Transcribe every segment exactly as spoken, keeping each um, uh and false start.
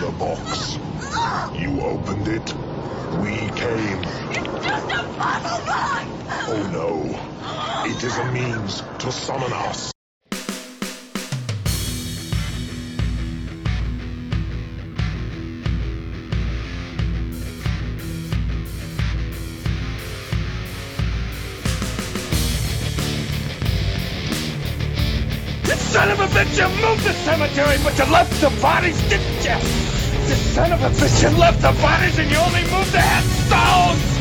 the box. You opened it. We came. It's just a puzzle box! Oh no. It is a means to summon us. Son of a bitch, you moved the cemetery, but you left the bodies, didn't you? You son of a bitch, you left the bodies and you only moved the headstones!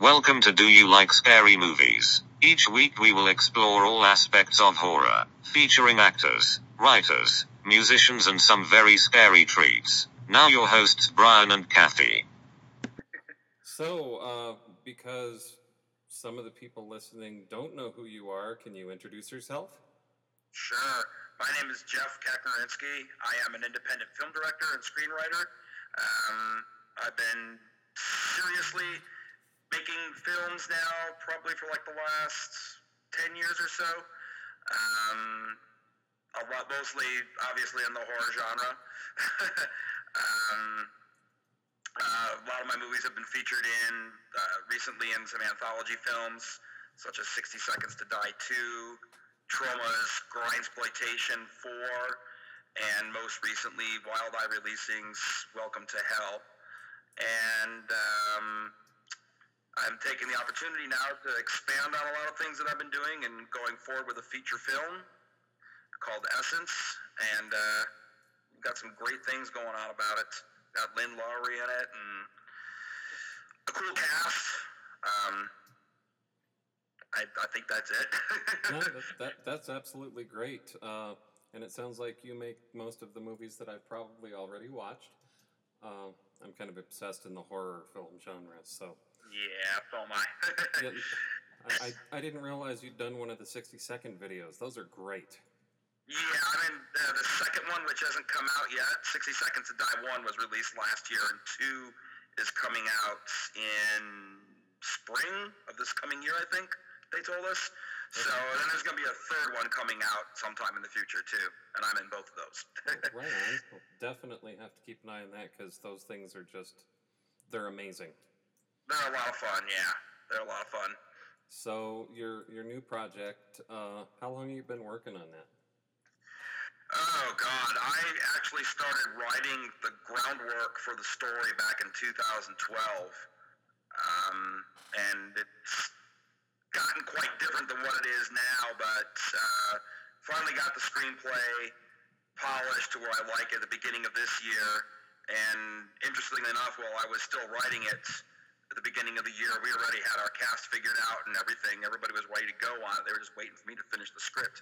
Welcome to Do You Like Scary Movies? Each week we will explore all aspects of horror, featuring actors, writers, musicians and some very scary treats. Now your hosts Brian and Kathy. So, uh, because some of the people listening don't know who you are, can you introduce yourself? Sure. My name is Jeff Kacmarynski. I am an independent film director and screenwriter. Um, I've been seriously... making films now, probably for like the last ten years or so. Um, a lot, mostly, obviously, in the horror genre. um, uh, a lot of my movies have been featured in, uh, recently in some anthology films, such as sixty seconds to die two, Trauma's Grind Exploitation four, and most recently, Wild Eye Releasing's Welcome to Hell. And, um... I'm taking the opportunity now to expand on a lot of things that I've been doing and going forward with a feature film called Essence, and uh, we've got some great things going on about it. Got Lynn Lowry in it, and a cool cast. Um, I, I think that's it. No, that, that, that's absolutely great, uh, and it sounds like you make most of the movies that I've probably already watched. Uh, I'm kind of obsessed in the horror film genre, so... Yeah, so am I. yeah, I, I. I didn't realize you'd done one of the sixty-second videos. Those are great. Yeah, I mean, uh, the second one, which hasn't come out yet, sixty seconds to die one, was released last year, and two is coming out in spring of this coming year, I think, they told us. Okay. So then there's going to be a third one coming out sometime in the future, too, and I'm in both of those. Right. We'll definitely have to keep an eye on that, because those things are just, they're amazing. They're a lot of fun, yeah. They're a lot of fun. So your your new project, uh, how long have you been working on that? Oh, God. I actually started writing the groundwork for the story back in two thousand twelve. Um, and it's gotten quite different than what it is now, but uh, finally got the screenplay polished to where I like it at the beginning of this year. And interestingly enough, while I was still writing it, at the beginning of the year, we already had our cast figured out and everything. Everybody was ready to go on it. They were just waiting for me to finish the script.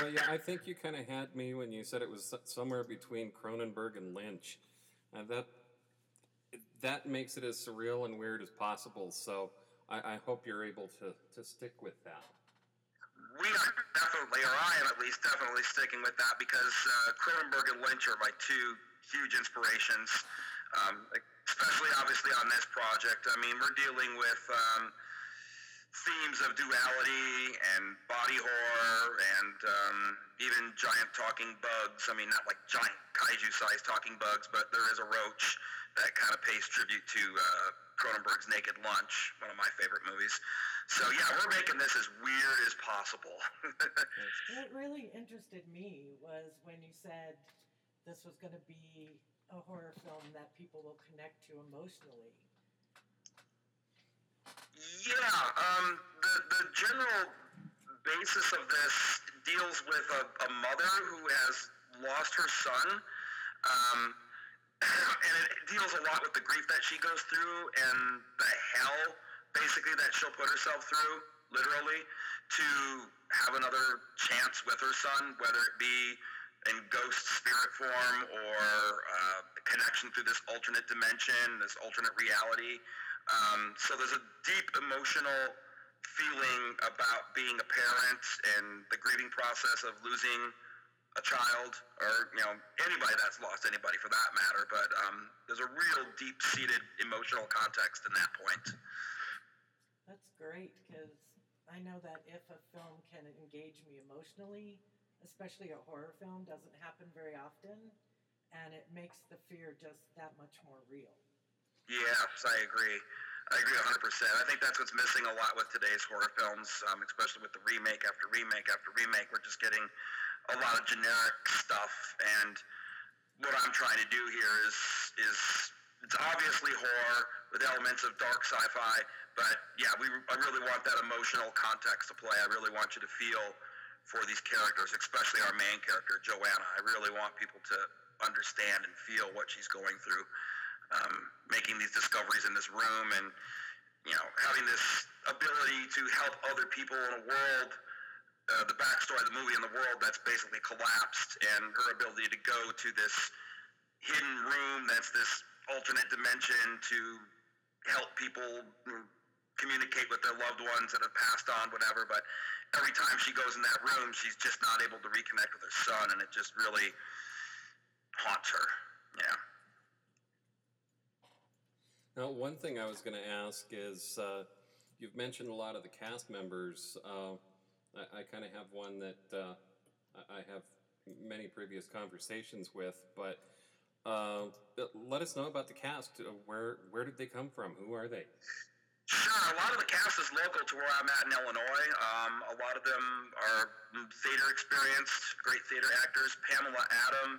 Well, yeah, I think you kind of had me when you said it was somewhere between Cronenberg and Lynch. Uh, that that makes it as surreal and weird as possible, so I, I hope you're able to, to stick with that. We are definitely, or I am at least, definitely sticking with that because uh, Cronenberg and Lynch are my two huge inspirations. Um, especially obviously on this project. I mean, we're dealing with um, themes of duality and body horror and um, even giant talking bugs. I mean, not like giant kaiju-sized talking bugs, but there is a roach that kind of pays tribute to uh, Cronenberg's Naked Lunch, one of my favorite movies. So, yeah, we're making this as weird as possible. What really interested me was when you said this was going to be a horror film that people will connect to emotionally. Yeah, um, the, the general basis of this deals with a, a mother who has lost her son, um, and it deals a lot with the grief that she goes through and the hell, basically, that she'll put herself through, literally, to have another chance with her son, whether it be in ghost spirit form or uh, connection through this alternate dimension, this alternate reality. Um, so there's a deep emotional feeling about being a parent and the grieving process of losing a child, or, you know, anybody that's lost anybody for that matter. But um, there's a real deep-seated emotional context in that point. That's great, because I know that if a film can engage me emotionally, especially a horror film, doesn't happen very often, and it makes the fear just that much more real. Yes, I agree. I agree one hundred percent. I think that's what's missing a lot with today's horror films, um, especially with the remake after remake after remake. We're just getting a lot of generic stuff, and what I'm trying to do here is, is it's obviously horror with elements of dark sci-fi, but yeah, we I really want that emotional context to play. I really want you to feel for these characters, especially our main character, Joanna. I really want people to understand and feel what she's going through, um, making these discoveries in this room and, you know, having this ability to help other people in a world, uh, the backstory of the movie and the world that's basically collapsed, and her ability to go to this hidden room that's this alternate dimension to help people communicate with their loved ones that have passed on, whatever. But every time she goes in that room, she's just not able to reconnect with her son, and it just really haunts her. Yeah. Now, one thing I was going to ask is, uh, you've mentioned a lot of the cast members. Uh, I, I kind of have one that uh, I have many previous conversations with, but uh, let us know about the cast. Where where did they come from? Who are they? Sure. A lot of the cast is local to where I'm at in Illinois. Um, a lot of them are theater experienced, great theater actors. Pamela Adam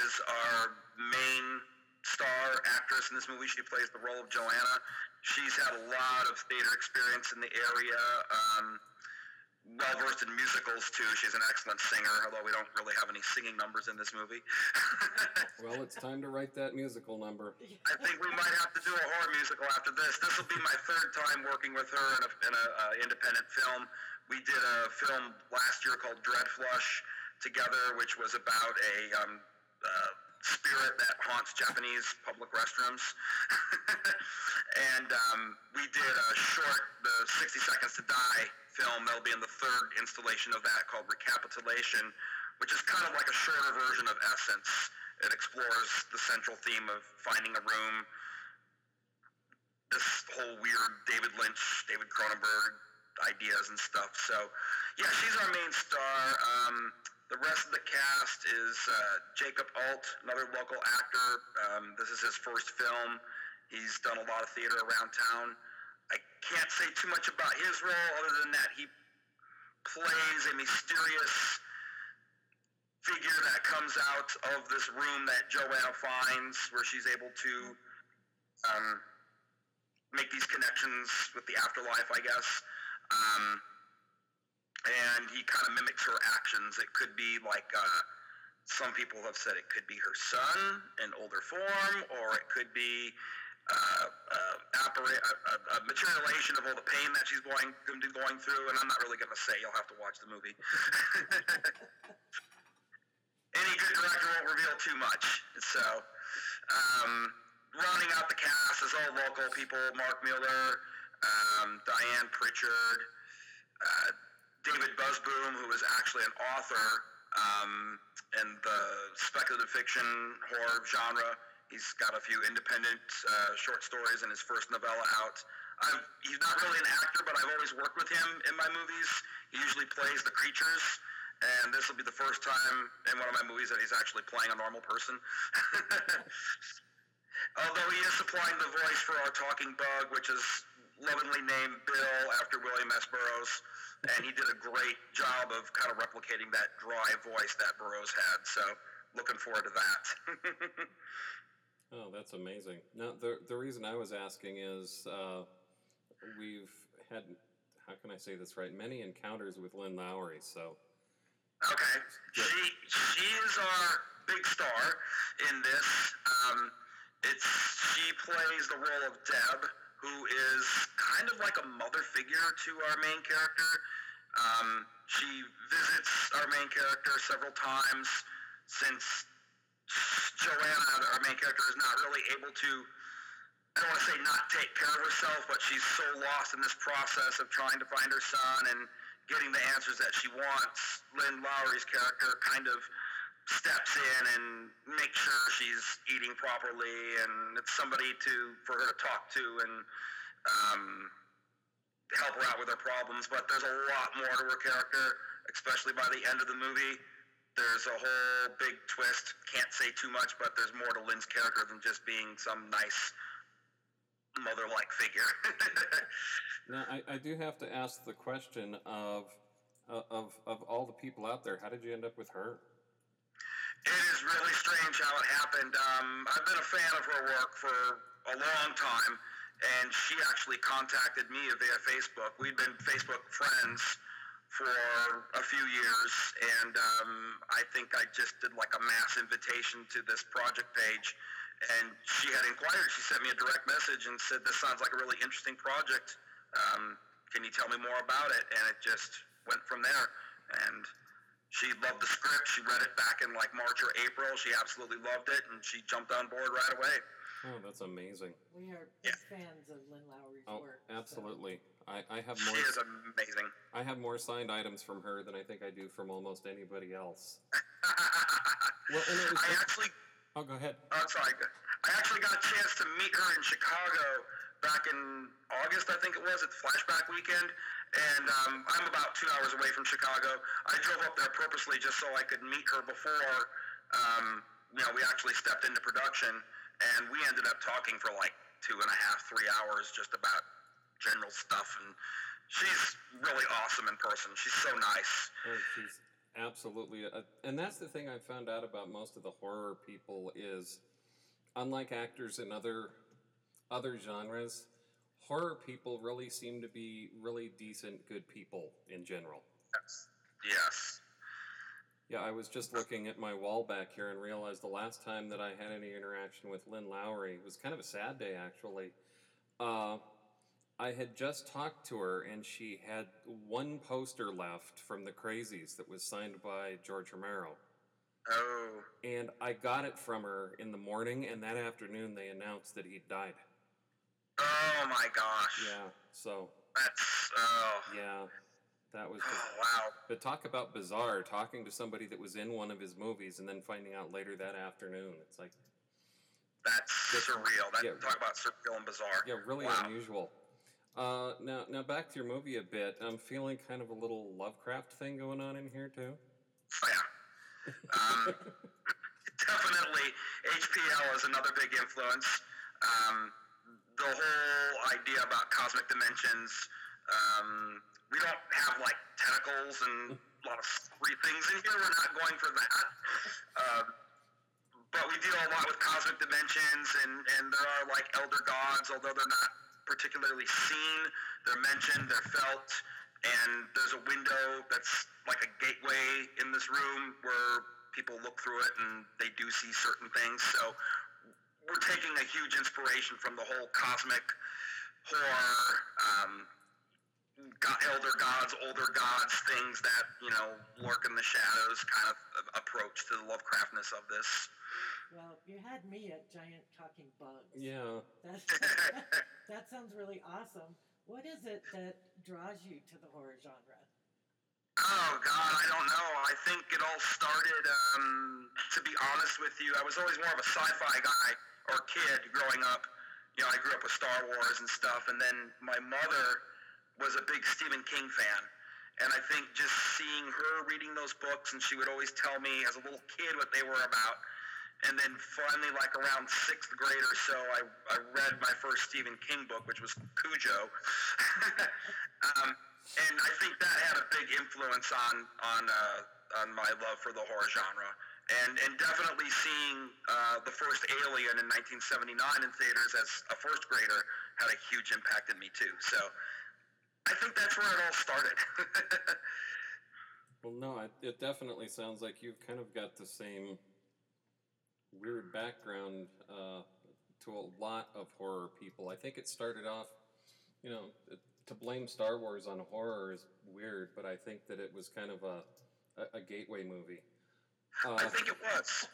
is our main star actress in this movie. She plays the role of Joanna. She's had a lot of theater experience in the area, um, well-versed in musicals, too. She's an excellent singer, although we don't really have any singing numbers in this movie. Well, it's time to write that musical number. I think we might have to do a horror musical after this. This will be my third time working with her in an uh, independent film. We did a film last year called Dread Flush together, which was about a um, uh, spirit that haunts Japanese public restrooms. And um, we did a short, the sixty seconds to die film that'll be in the third installation of that, called Recapitulation, which is kind of like a shorter version of Essence. It explores the central theme of finding a room, this whole weird David Lynch, David Cronenberg ideas and stuff. So, yeah, she's our main star. Um, the rest of the cast is uh, Jacob Alt, another local actor. Um, this is his first film. He's done a lot of theater around town. I can't say too much about his role other than that he plays a mysterious figure that comes out of this room that Joanna finds, where she's able to um, make these connections with the afterlife, I guess. Um, and he kind of mimics her actions. It could be like, uh, some people have said it could be her son in older form, or it could be Uh, uh, appara- uh, uh, materialization of all the pain that she's going going through, and I'm not really going to say. You'll have to watch the movie. Any good director won't reveal too much. So, um, rounding out the cast is all local people: Mark Miller, um, Diane Pritchard, uh, David Buzzboom, who is actually an author um, in the speculative fiction horror genre. He's got a few independent uh, short stories and his first novella out. I've, he's not really an actor, but I've always worked with him in my movies. He usually plays the creatures, and this will be the first time in one of my movies that he's actually playing a normal person. Although he is supplying the voice for our talking bug, which is lovingly named Bill after William S. Burroughs, and he did a great job of kind of replicating that dry voice that Burroughs had, so looking forward to that. Oh, that's amazing. Now, the the reason I was asking is uh, we've had, how can I say this right, many encounters with Lynn Lowry, so... Okay. She, she is our big star in this. Um, it's she plays the role of Deb, who is kind of like a mother figure to our main character. Um, she visits our main character several times since Joanna, our main character, is not really able to, I don't want to say not take care of herself, but she's so lost in this process of trying to find her son and getting the answers that she wants. Lynn Lowry's character kind of steps in and makes sure she's eating properly, and it's somebody to for her to talk to and um, help her out with her problems. But there's a lot more to her character, especially by the end of the movie. There's a whole big twist. Can't say too much, but there's more to Lynn's character than just being some nice mother-like figure. Now, I, I do have to ask the question of, of of all the people out there, how did you end up with her? It is really strange how it happened. Um, I've been a fan of her work for a long time, and she actually contacted me via Facebook. We'd been Facebook friends for a few years, and um, I think I just did like a mass invitation to this project page, and she had inquired. She sent me a direct message and said, "This sounds like a really interesting project. Um, can you tell me more about it?" And it just went from there. And she loved the script. She read it back in like March or April. She absolutely loved it, and she jumped on board right away. Oh, that's amazing. We are big yeah. fans of Lynn Lowry's oh, work. Absolutely. So. I, I have more. She is amazing. I have more signed items from her than I think I do from almost anybody else. well, and it was I just, actually. Oh, go ahead. Oh, sorry. I actually got a chance to meet her in Chicago back in August, I think it was, at the Flashback Weekend. And um, I'm about two hours away from Chicago. I drove up there purposely just so I could meet her before um, you know, we actually stepped into production. And we ended up talking for like two and a half, three hours just about general stuff. And she's really awesome in person. She's so nice. Oh, she's absolutely. A, and that's the thing I found out about most of the horror people is, unlike actors in other other genres, horror people really seem to be really decent, good people in general. Yes. Yes. Yeah, I was just looking at my wall back here and realized the last time that I had any interaction with Lynn Lowry, it was kind of a sad day, actually. Uh, I had just talked to her, and she had one poster left from The Crazies that was signed by George Romero. Oh. And I got it from her in the morning, and that afternoon they announced that he'd died. Oh, my gosh. Yeah, so. That's, oh. Yeah. That was just, oh, wow. But talk about bizarre, talking to somebody that was in one of his movies and then finding out later that afternoon. It's like... That's just, surreal. That, yeah, talk about surreal and bizarre. Yeah, really wow. unusual. Uh, now, now back to your movie a bit. I'm feeling kind of a little Lovecraft thing going on in here, too. Yeah. Um, definitely, H P L is another big influence. Um, the whole idea about cosmic dimensions... Um, we don't have, like, tentacles and a lot of scary things in here. We're not going for that. Uh, but we deal a lot with cosmic dimensions, and, and there are, like, elder gods, although they're not particularly seen. They're mentioned, they're felt, and there's a window that's like a gateway in this room where people look through it and they do see certain things. So we're taking a huge inspiration from the whole cosmic horror, um, God, elder gods, older gods, things that, you know, lurk in the shadows kind of approach to the Lovecraftness of this. Well, you had me at giant talking bugs. Yeah. That's, that, that sounds really awesome. What is it that draws you to the horror genre? Oh, God, I don't know. I think it all started, um, to be honest with you, I was always more of a sci-fi guy or kid growing up. You know, I grew up with Star Wars and stuff, and then my mother... was a big Stephen King fan, and I think just seeing her reading those books, and she would always tell me as a little kid what they were about, and then finally, like around sixth grade or so, I, I read my first Stephen King book, which was Cujo, um, and I think that had a big influence on on uh, on my love for the horror genre, and and definitely seeing uh, the first Alien in nineteen seventy-nine in theaters as a first grader had a huge impact on me too. So. I think that's where it all started. Well, no, it, it definitely sounds like you've kind of got the same weird background uh, to a lot of horror people. I think it started off, you know, to blame Star Wars on horror is weird, but I think that it was kind of a a, a gateway movie. Uh, I think it was.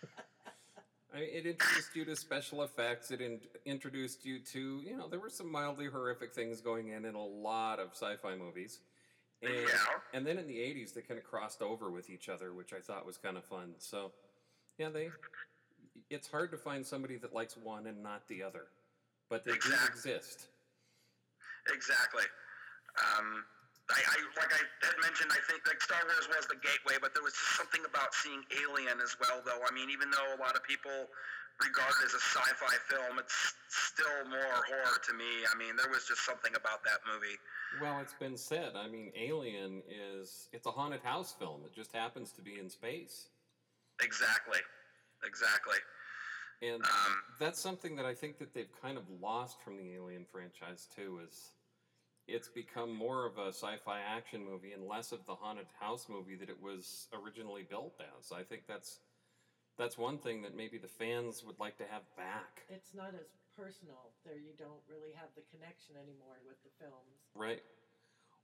I mean, it introduced you to special effects. It in, introduced you to, you know, there were some mildly horrific things going in in a lot of sci-fi movies. And, yeah. And then in the eighties, they kind of crossed over with each other, which I thought was kind of fun. So, yeah, they. It's hard to find somebody that likes one and not the other. But they exactly. do exist. Exactly. Um, I, I like I had mentioned, I think like Star Wars was the gateway, but there was something about seeing Alien as well, though. I mean, even though a lot of people regard it as a sci-fi film, it's still more horror to me. I mean, there was just something about that movie. Well, it's been said. I mean, Alien is, it's a haunted house film. It just happens to be in space. Exactly. Exactly. And um, that's something that I think that they've kind of lost from the Alien franchise, too, is it's become more of a sci-fi action movie and less of the haunted house movie that it was originally built as. I think that's that's one thing that maybe the fans would like to have back. It's not as personal. There, you don't really have the connection anymore with the films. Right.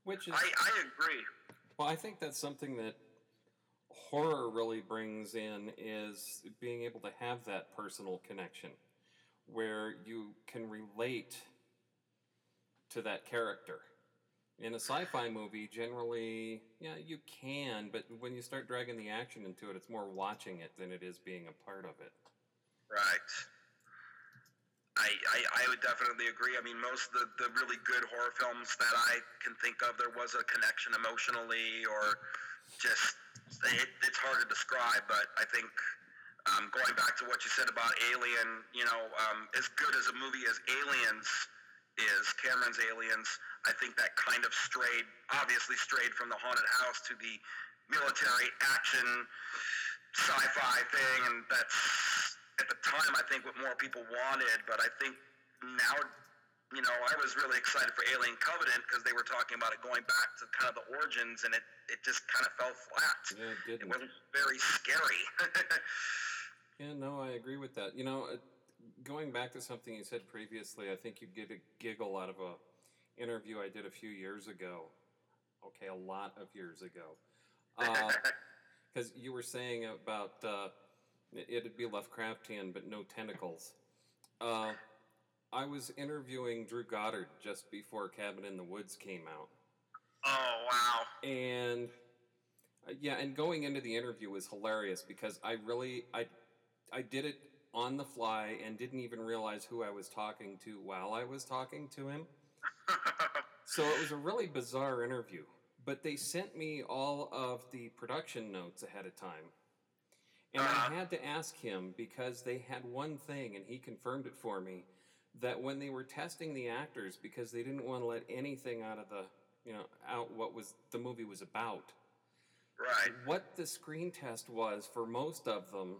Which is, I, I agree. Well, I think that's something that horror really brings in, is being able to have that personal connection where you can relate to that character. In a sci-fi movie, generally, yeah, you can, but when you start dragging the action into it, it's more watching it than it is being a part of it. Right. I, I, I would definitely agree. I mean, most of the, the really good horror films that I can think of, there was a connection emotionally, or just, it, it's hard to describe, but I think um, going back to what you said about Alien, you know, um, as good as a movie as Aliens is, Cameron's Aliens, I think that kind of strayed, obviously strayed from the haunted house to the military action sci-fi thing, and that's, at the time, I think what more people wanted, but I think now, you know, I was really excited for Alien Covenant because they were talking about it going back to kind of the origins, and it, it just kind of fell flat. Yeah, it didn't. It wasn't very scary. Yeah, no, I agree with that. You know, going back to something you said previously, I think you get a giggle out of a interview I did a few years ago. Okay, a lot of years ago. Because uh, you were saying about uh, it'd be Lovecraftian, but no tentacles. Uh, I was interviewing Drew Goddard just before Cabin in the Woods came out. Oh, wow. And, uh, yeah, and going into the interview was hilarious because I really, I, I did it on the fly and didn't even realize who I was talking to while I was talking to him. So it was a really bizarre interview. But they sent me all of the production notes ahead of time. And I had to ask him because they had one thing, and he confirmed it for me, that when they were testing the actors, because they didn't want to let anything out of the, you know, out what was the movie was about. Right. What the screen test was for most of them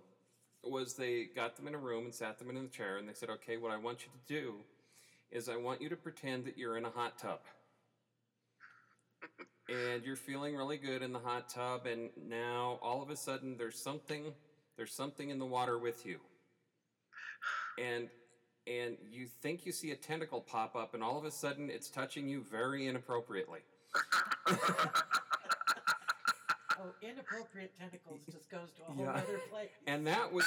was they got them in a room and sat them in a chair, and they said, okay, what I want you to do is I want you to pretend that you're in a hot tub. And you're feeling really good in the hot tub, and now all of a sudden there's something, there's something in the water with you, and and you think you see a tentacle pop up, and all of a sudden it's touching you very inappropriately. Oh, inappropriate tentacles just goes to a whole yeah. other place. And that was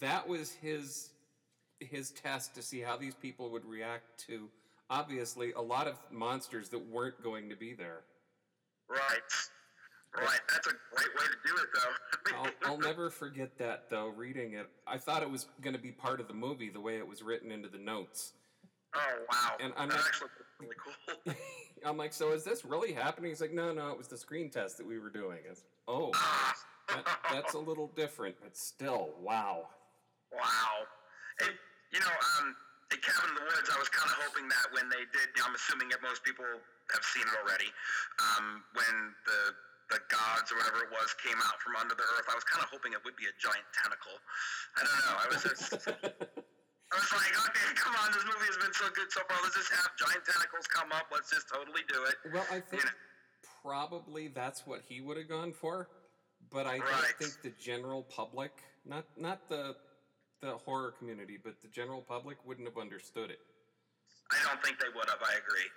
that was his his test to see how these people would react to. Obviously, a lot of monsters that weren't going to be there. Right. Right. That's a great way to do it, though. I'll, I'll never forget that, though, reading it. I thought it was going to be part of the movie, the way it was written into the notes. Oh, wow. And I'm That's like, actually really cool. I'm like, so is this really happening? He's like, no, no, it was the screen test that we were doing. It's oh, that, that's a little different, but still, wow. Wow. And, you know, um... in Cabin in the Woods, I was kind of hoping that when they did, I'm assuming that most people have seen it already, um, when the the gods or whatever it was came out from under the earth, I was kind of hoping it would be a giant tentacle. I don't know. I was just, I was like, okay, come on, this movie has been so good so far. Let's just have giant tentacles come up. Let's just totally do it. Well, I think you know. probably that's what he would have gone for, but I right. don't think the general public, not not the... the horror community, but the general public wouldn't have understood it. I don't think they would have. I agree.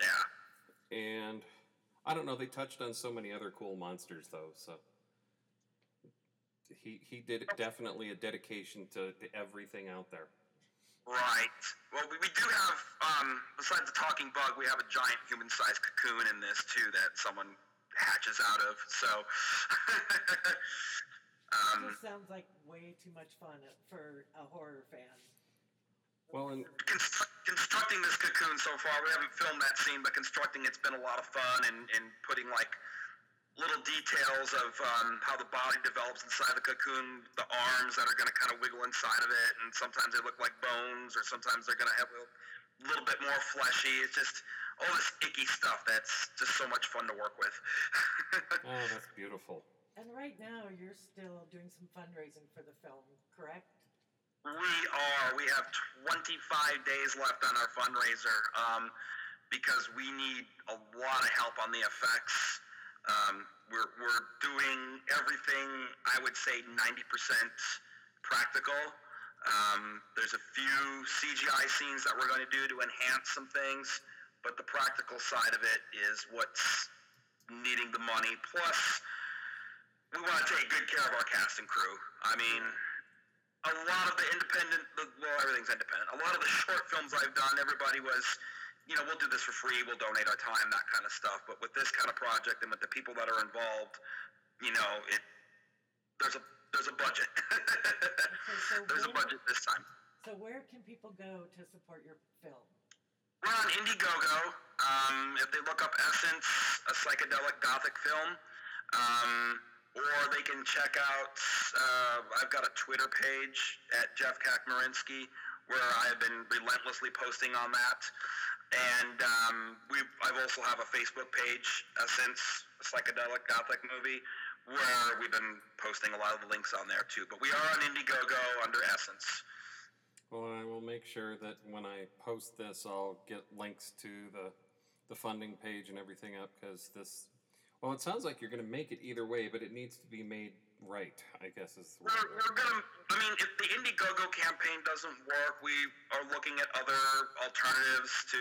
Yeah. And I don't know. They touched on so many other cool monsters, though. So he he did definitely a dedication to, to everything out there. Right. Well, we, we do have, um, besides the talking bug, we have a giant human-sized cocoon in this, too, that someone hatches out of, so... um, this sounds like way too much fun for a horror fan. Well, and... Constru- constructing this cocoon so far, we haven't filmed that scene, but constructing it's been a lot of fun, and, and putting, like, little details of um, how the body develops inside the cocoon, the arms that are going to kind of wiggle inside of it, and sometimes they look like bones, or sometimes they're going to have a little bit more fleshy. It's just all this icky stuff that's just so much fun to work with. Oh, that's beautiful. And right now, you're still doing some fundraising for the film, correct? We are. We have twenty-five days left on our fundraiser um, because we need a lot of help on the effects. Um, we're, we're doing everything, I would say ninety percent practical. Um, there's a few C G I scenes that we're going to do to enhance some things, but the practical side of it is what's needing the money. Plus, we want to take good care of our cast and crew. I mean, a lot of the independent, well, everything's independent. A lot of the short films I've done, everybody was... you know, we'll do this for free, we'll donate our time, that kind of stuff. But with this kind of project and with the people that are involved, you know, it there's a there's a budget. Okay, so there's a budget this time. So where can people go to support your film? We're on Indiegogo. Um, if they look up Essence, a psychedelic gothic film, um, or they can check out, uh, I've got a Twitter page at Jeff Kacmarynski, where I've been relentlessly posting on that. And um, we I've also have a Facebook page, Essence, a psychedelic gothic movie, where we've been posting a lot of the links on there too. But we are on Indiegogo under Essence. Well, I will make sure that when I post this, I'll get links to the the funding page and everything up, because this... Well, it sounds like you're going to make it either way, but it needs to be made right, I guess is the word. We're, we're going to... I mean, if the Indiegogo campaign doesn't work, we are looking at other alternatives to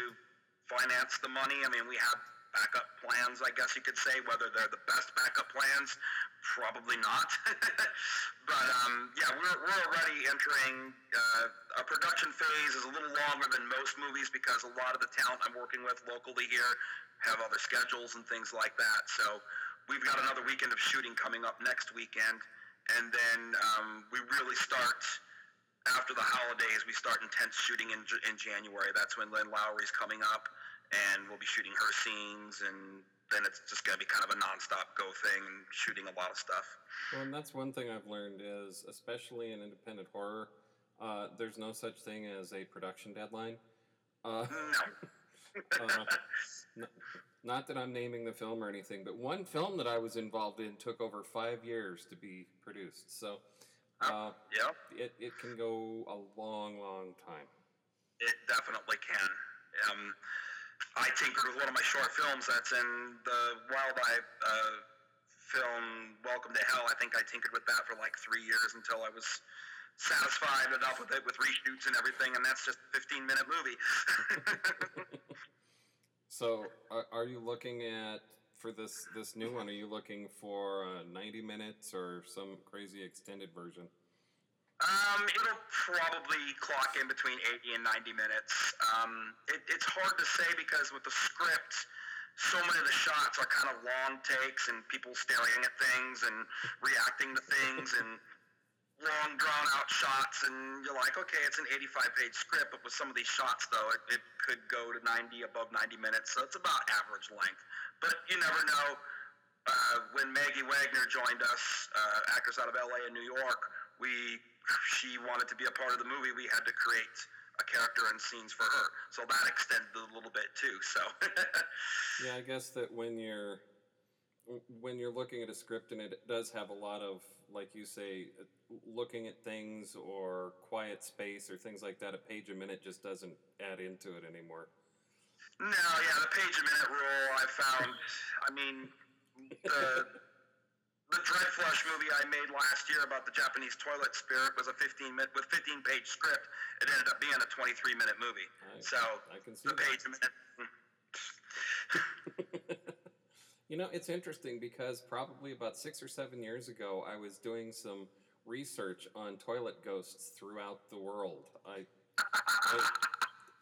finance the money. I mean, we have backup plans, I guess you could say. Whether they're the best backup plans, probably not. But, um, yeah, we're, we're already entering... Uh, our production phase is a little longer than most movies because a lot of the talent I'm working with locally here have other schedules and things like that. So we've got another weekend of shooting coming up next weekend. And then um, we really start... after the holidays, we start intense shooting in in January. That's when Lynn Lowry's coming up, and we'll be shooting her scenes, and then it's just going to be kind of a nonstop go thing, and shooting a lot of stuff. Well, and that's one thing I've learned is, especially in independent horror, uh, there's no such thing as a production deadline. Uh, no. uh, n- not that I'm naming the film or anything, but one film that I was involved in took over five years to be produced, so... Uh, yep. It it can go a long, long time. It definitely can. Um, I tinkered with one of my short films that's in the Wild Eye uh, film, Welcome to Hell. I think I tinkered with that for like three years until I was satisfied enough with it, with reshoots and everything, and that's just a fifteen-minute movie. So are, are you looking at... for this, this new one, are you looking for uh, ninety minutes or some crazy extended version? Um, it'll probably clock in between eighty and ninety minutes. Um, it, it's hard to say because with the script, so many of the shots are kind of long takes and people staring at things and reacting to things and long drawn-out shots, and you're like, okay, it's an eighty-five page script, but with some of these shots, though, it, it could go to ninety, above ninety minutes, so it's about average length. But you never know. Uh, when Maggie Wagner joined us, uh, actress out of L A and New York, we she wanted to be a part of the movie. We had to create a character and scenes for her, so that extended a little bit, too. So, yeah, I guess that when you're when you're looking at a script and it does have a lot of, like you say, looking at things or quiet space or things like that, a page a minute just doesn't add into it anymore. No, yeah, the page a minute rule I found, I mean, the The Dread Flush movie I made last year about the Japanese toilet spirit was a fifteen minute with fifteen page script. It ended up being a twenty-three minute movie. I, so I can see the page a minute. You know, it's interesting because probably about six or seven years ago, I was doing some research on toilet ghosts throughout the world. I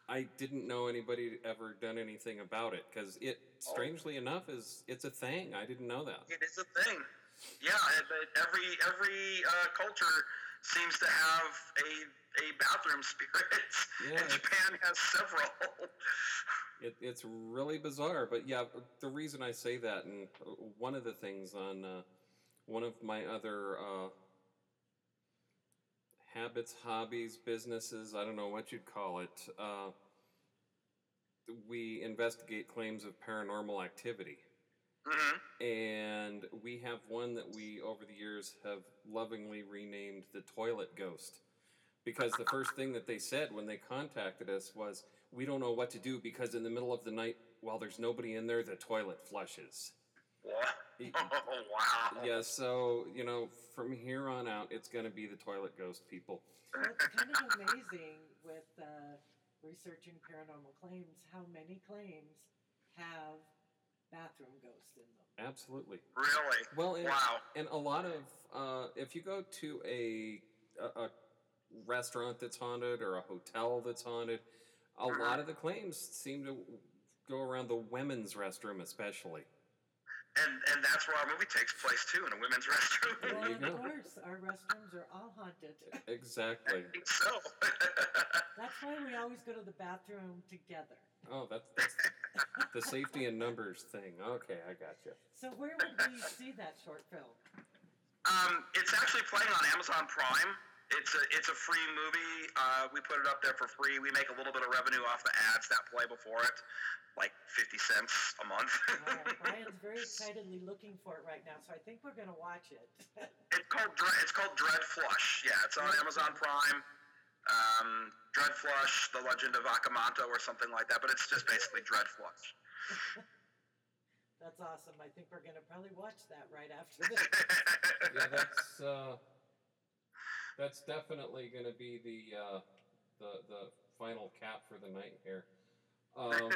I, I didn't know anybody ever done anything about it because it, strangely oh. enough, is it's a thing. I didn't know that. It is a thing. Yeah, every every uh, culture seems to have a a bathroom spirit, yeah, and Japan has several. it, it's really bizarre, but yeah, the reason I say that, and one of the things on uh, one of my other uh, habits, hobbies, businesses, I don't know what you'd call it, uh, we investigate claims of paranormal activity. Mm-hmm. And we have one that we, over the years, have lovingly renamed the Toilet Ghost. Because the first thing that they said when they contacted us was, we don't know what to do because in the middle of the night, while there's nobody in there, the toilet flushes. What? Oh, wow. Yeah, so, you know, from here on out, it's going to be the Toilet Ghost, people. Well, it's kind of amazing with uh, researching paranormal claims, how many claims have bathroom ghosts in them. Absolutely. Really? Well, and, wow. And a lot of, uh, if you go to a, a, a restaurant that's haunted or a hotel that's haunted, a uh-huh. lot of the claims seem to go around the women's restroom especially. And and that's where our movie takes place, too, in a women's restroom. Well, of course, our restrooms are all haunted. Exactly. I think so. That's why we always go to the bathroom together. Oh, that's, that's the safety in numbers thing. Okay, I got you. So where would we see that short film? Um, it's actually playing on Amazon Prime. It's a it's a free movie. Uh, we put it up there for free. We make a little bit of revenue off the ads that play before it, like fifty cents a month. Right. Brian's very excitedly looking for it right now, so I think we're going to watch it. It's called it's called Dread Flush. Yeah, it's on Amazon Prime. Um, Dread Flush, The Legend of Akamanto or something like that, but it's just basically Dread Flush. That's awesome. I think we're going to probably watch that right after this. Yeah, that's... Uh... That's definitely going to be the uh, the the final cap for the night here. Um,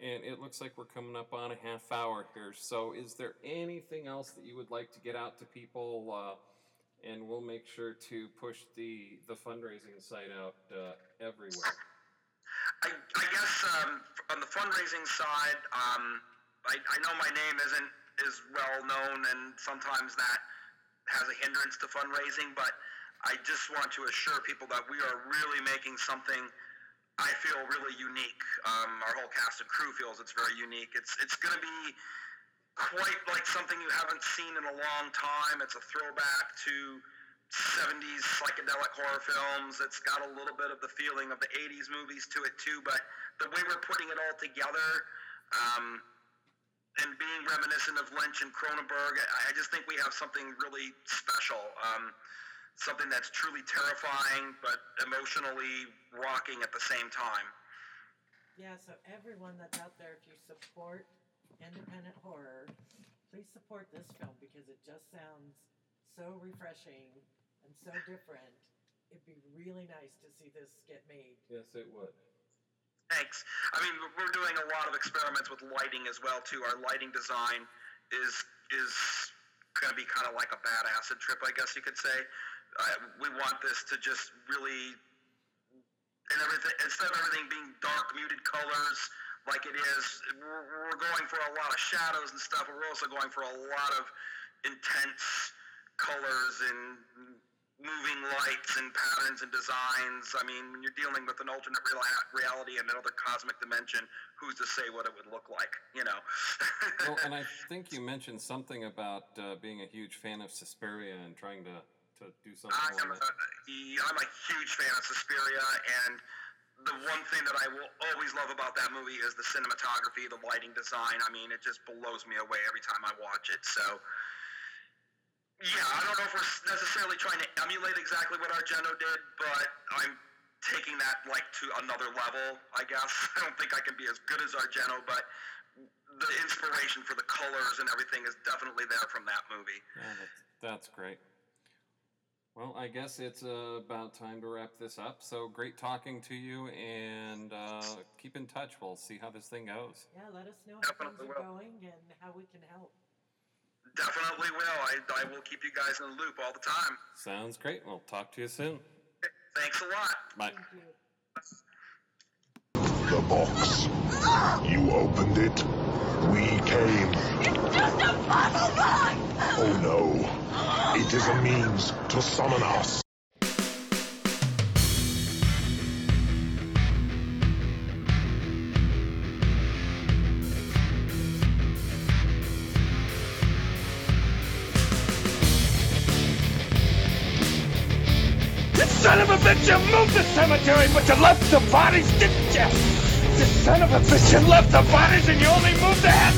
and it looks like we're coming up on a half hour here. So is there anything else that you would like to get out to people? Uh, and we'll make sure to push the, the fundraising site out uh, everywhere. I, I guess um, on the fundraising side, um, I, I know my name isn't is well known, and sometimes that has a hindrance to fundraising, but I just want to assure people that we are really making something I feel really unique. Um, our whole cast and crew feels it's very unique. It's it's going to be quite like something you haven't seen in a long time. It's a throwback to seventies psychedelic horror films. It's got a little bit of the feeling of the eighties movies to it too, but the way we're putting it all together, um, and being reminiscent of Lynch and Cronenberg, I just think we have something really special, um, something that's truly terrifying but emotionally rocking at the same time. Yeah, so everyone that's out there, if you support independent horror, please support this film because it just sounds so refreshing and so different. It'd be really nice to see this get made. Yes, it would. Thanks. I mean, we're doing a lot of experiments with lighting as well, too. Our lighting design is is going to be kind of like a bad acid trip, I guess you could say. Uh, we want this to just really, and everything, instead of everything being dark, muted colors like it is, we're, we're going for a lot of shadows and stuff, but we're also going for a lot of intense colors and moving lights and patterns and designs. I mean, when you're dealing with an alternate reality and another cosmic dimension, who's to say what it would look like, you know? Well, and I think you mentioned something about uh, being a huge fan of Suspiria and trying to, to do something I like am that. A, I'm a huge fan of Suspiria, and the one thing that I will always love about that movie is the cinematography, the lighting design. I mean, it just blows me away every time I watch it, so... Yeah, I don't know if we're necessarily trying to emulate exactly what Argento did, but I'm taking that, like, to another level, I guess. I don't think I can be as good as Argento, but the inspiration for the colors and everything is definitely there from that movie. Yeah, that's, that's great. Well, I guess it's uh, about time to wrap this up. So great talking to you, and uh, keep in touch. We'll see how this thing goes. Yeah, let us know how things are going and how we can help. Definitely will. I, I will keep you guys in the loop all the time. Sounds great. We'll talk to you soon. Thanks a lot. Bye. Thank you. The box. You opened it. We came. It's just a puzzle box! Oh no. It is a means to summon us. Son of a bitch, you moved the cemetery, but you left the bodies, didn't you? You son of a bitch, you left the bodies and you only moved the head.